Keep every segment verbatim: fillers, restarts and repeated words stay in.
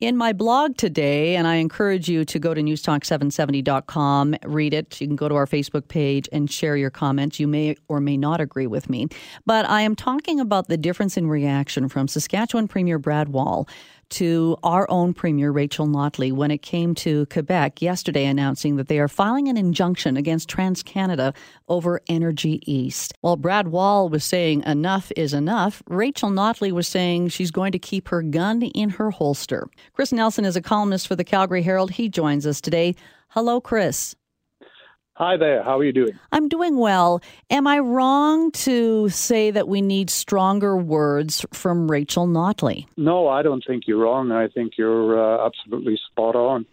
in my blog today, and I encourage you to go to newstalk seven seventy dot com, read it. You can go to our Facebook page and share your comments. You may or may not agree with me. But I am talking about the difference in reaction from Saskatchewan Premier Brad Wall to our own Premier Rachel Notley when it came to Quebec yesterday announcing that they are filing an injunction against TransCanada over Energy East. While Brad Wall was saying enough is enough, Rachel Notley was saying she's going to keep her gun in her holster. Chris Nelson is a columnist for the Calgary Herald. He joins us today. Hello, Chris. Hi there. How are you doing? I'm doing well. Am I wrong to say that we need stronger words from Rachel Notley? No, I don't think you're wrong. I think you're uh, absolutely spot on.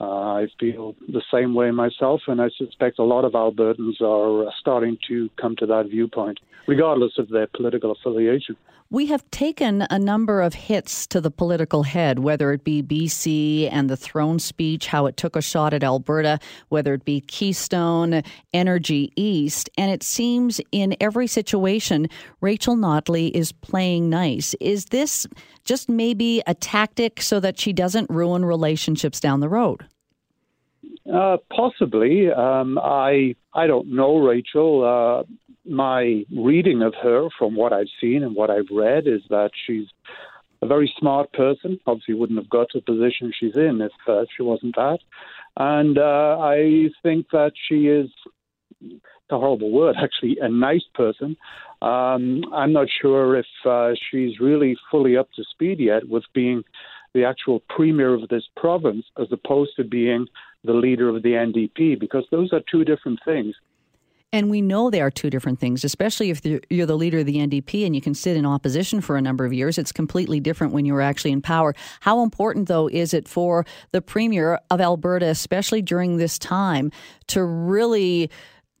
Uh, I feel the same way myself, and I suspect a lot of Albertans are starting to come to that viewpoint, regardless of their political affiliation. We have taken a number of hits to the political head, whether it be B C and the throne speech, how it took a shot at Alberta, whether it be Keystone, Energy East. And it seems in every situation, Rachel Notley is playing nice. Is this just maybe a tactic so that she doesn't ruin relationships down the road? Uh, possibly. Um, I I don't know, Rachel. Uh, my reading of her from what I've seen and what I've read is that she's a very smart person. Obviously wouldn't have got to the position she's in if uh, she wasn't that. And uh, I think that she is, it's a horrible word, actually, a nice person. Um, I'm not sure if uh, she's really fully up to speed yet with being the actual premier of this province as opposed to being the leader of the N D P, because those are two different things. And we know they are two different things, especially if you're the leader of the N D P and you can sit in opposition for a number of years. It's completely different when you're actually in power. How important, though, is it for the Premier of Alberta, especially during this time, to really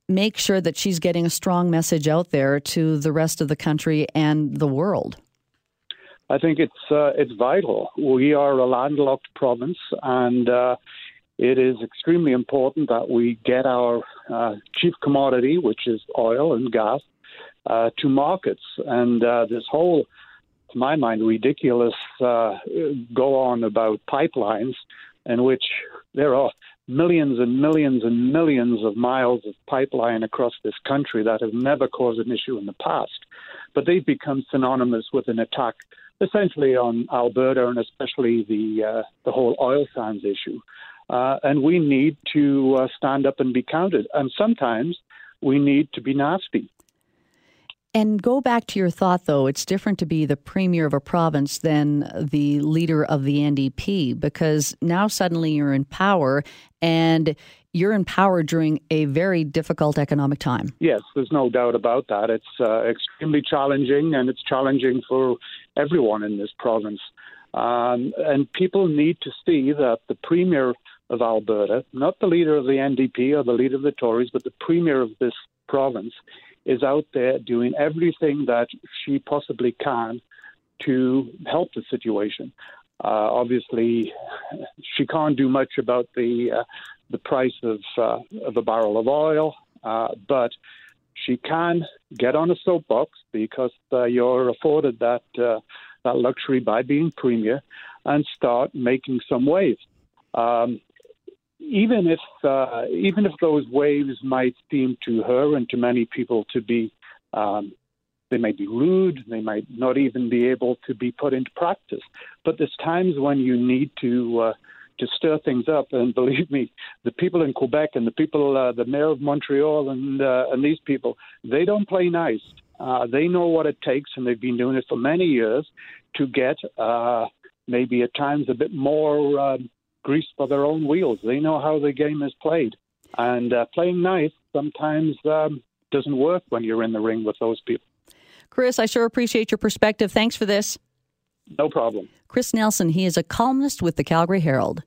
make sure that she's getting a strong message out there to the rest of the country and the world? I think it's uh, it's vital. We are a landlocked province, and uh, it is extremely important that we get our uh, chief commodity, which is oil and gas, uh, to markets. And uh, this whole, to my mind, ridiculous uh, go on about pipelines, in which there are millions and millions and millions of miles of pipeline across this country that have never caused an issue in the past. But they've become synonymous with an attack essentially on Alberta and especially the uh, the whole oil sands issue. Uh, and we need to uh, stand up and be counted. And sometimes we need to be nasty. And go back to your thought, though, it's different to be the premier of a province than the leader of the N D P, because now suddenly you're in power, and you're in power during a very difficult economic time. Yes, there's no doubt about that. It's uh, extremely challenging, and it's challenging for everyone in this province. Um, and people need to see that the premier of Alberta, not the leader of the N D P or the leader of the Tories, but the premier of this province, is out there doing everything that she possibly can to help the situation. Uh, obviously, she can't do much about the uh, the price of uh, of a barrel of oil, uh, but she can get on a soapbox because uh, you're afforded that uh, that luxury by being premier and start making some waves. Um, Even if uh, even if those waves might seem to her and to many people to be, um, they may be rude, they might not even be able to be put into practice. But there's times when you need to uh, to stir things up. And believe me, the people in Quebec and the people, uh, the mayor of Montreal and uh, and these people, they don't play nice. Uh, they know what it takes, and they've been doing it for many years to get uh, maybe at times a bit more Uh, grease for their own wheels. They know how the game is played. And uh, playing nice sometimes um, doesn't work when you're in the ring with those people. Chris, I sure appreciate your perspective. Thanks for this. No problem. Chris Nelson, he is a columnist with the Calgary Herald.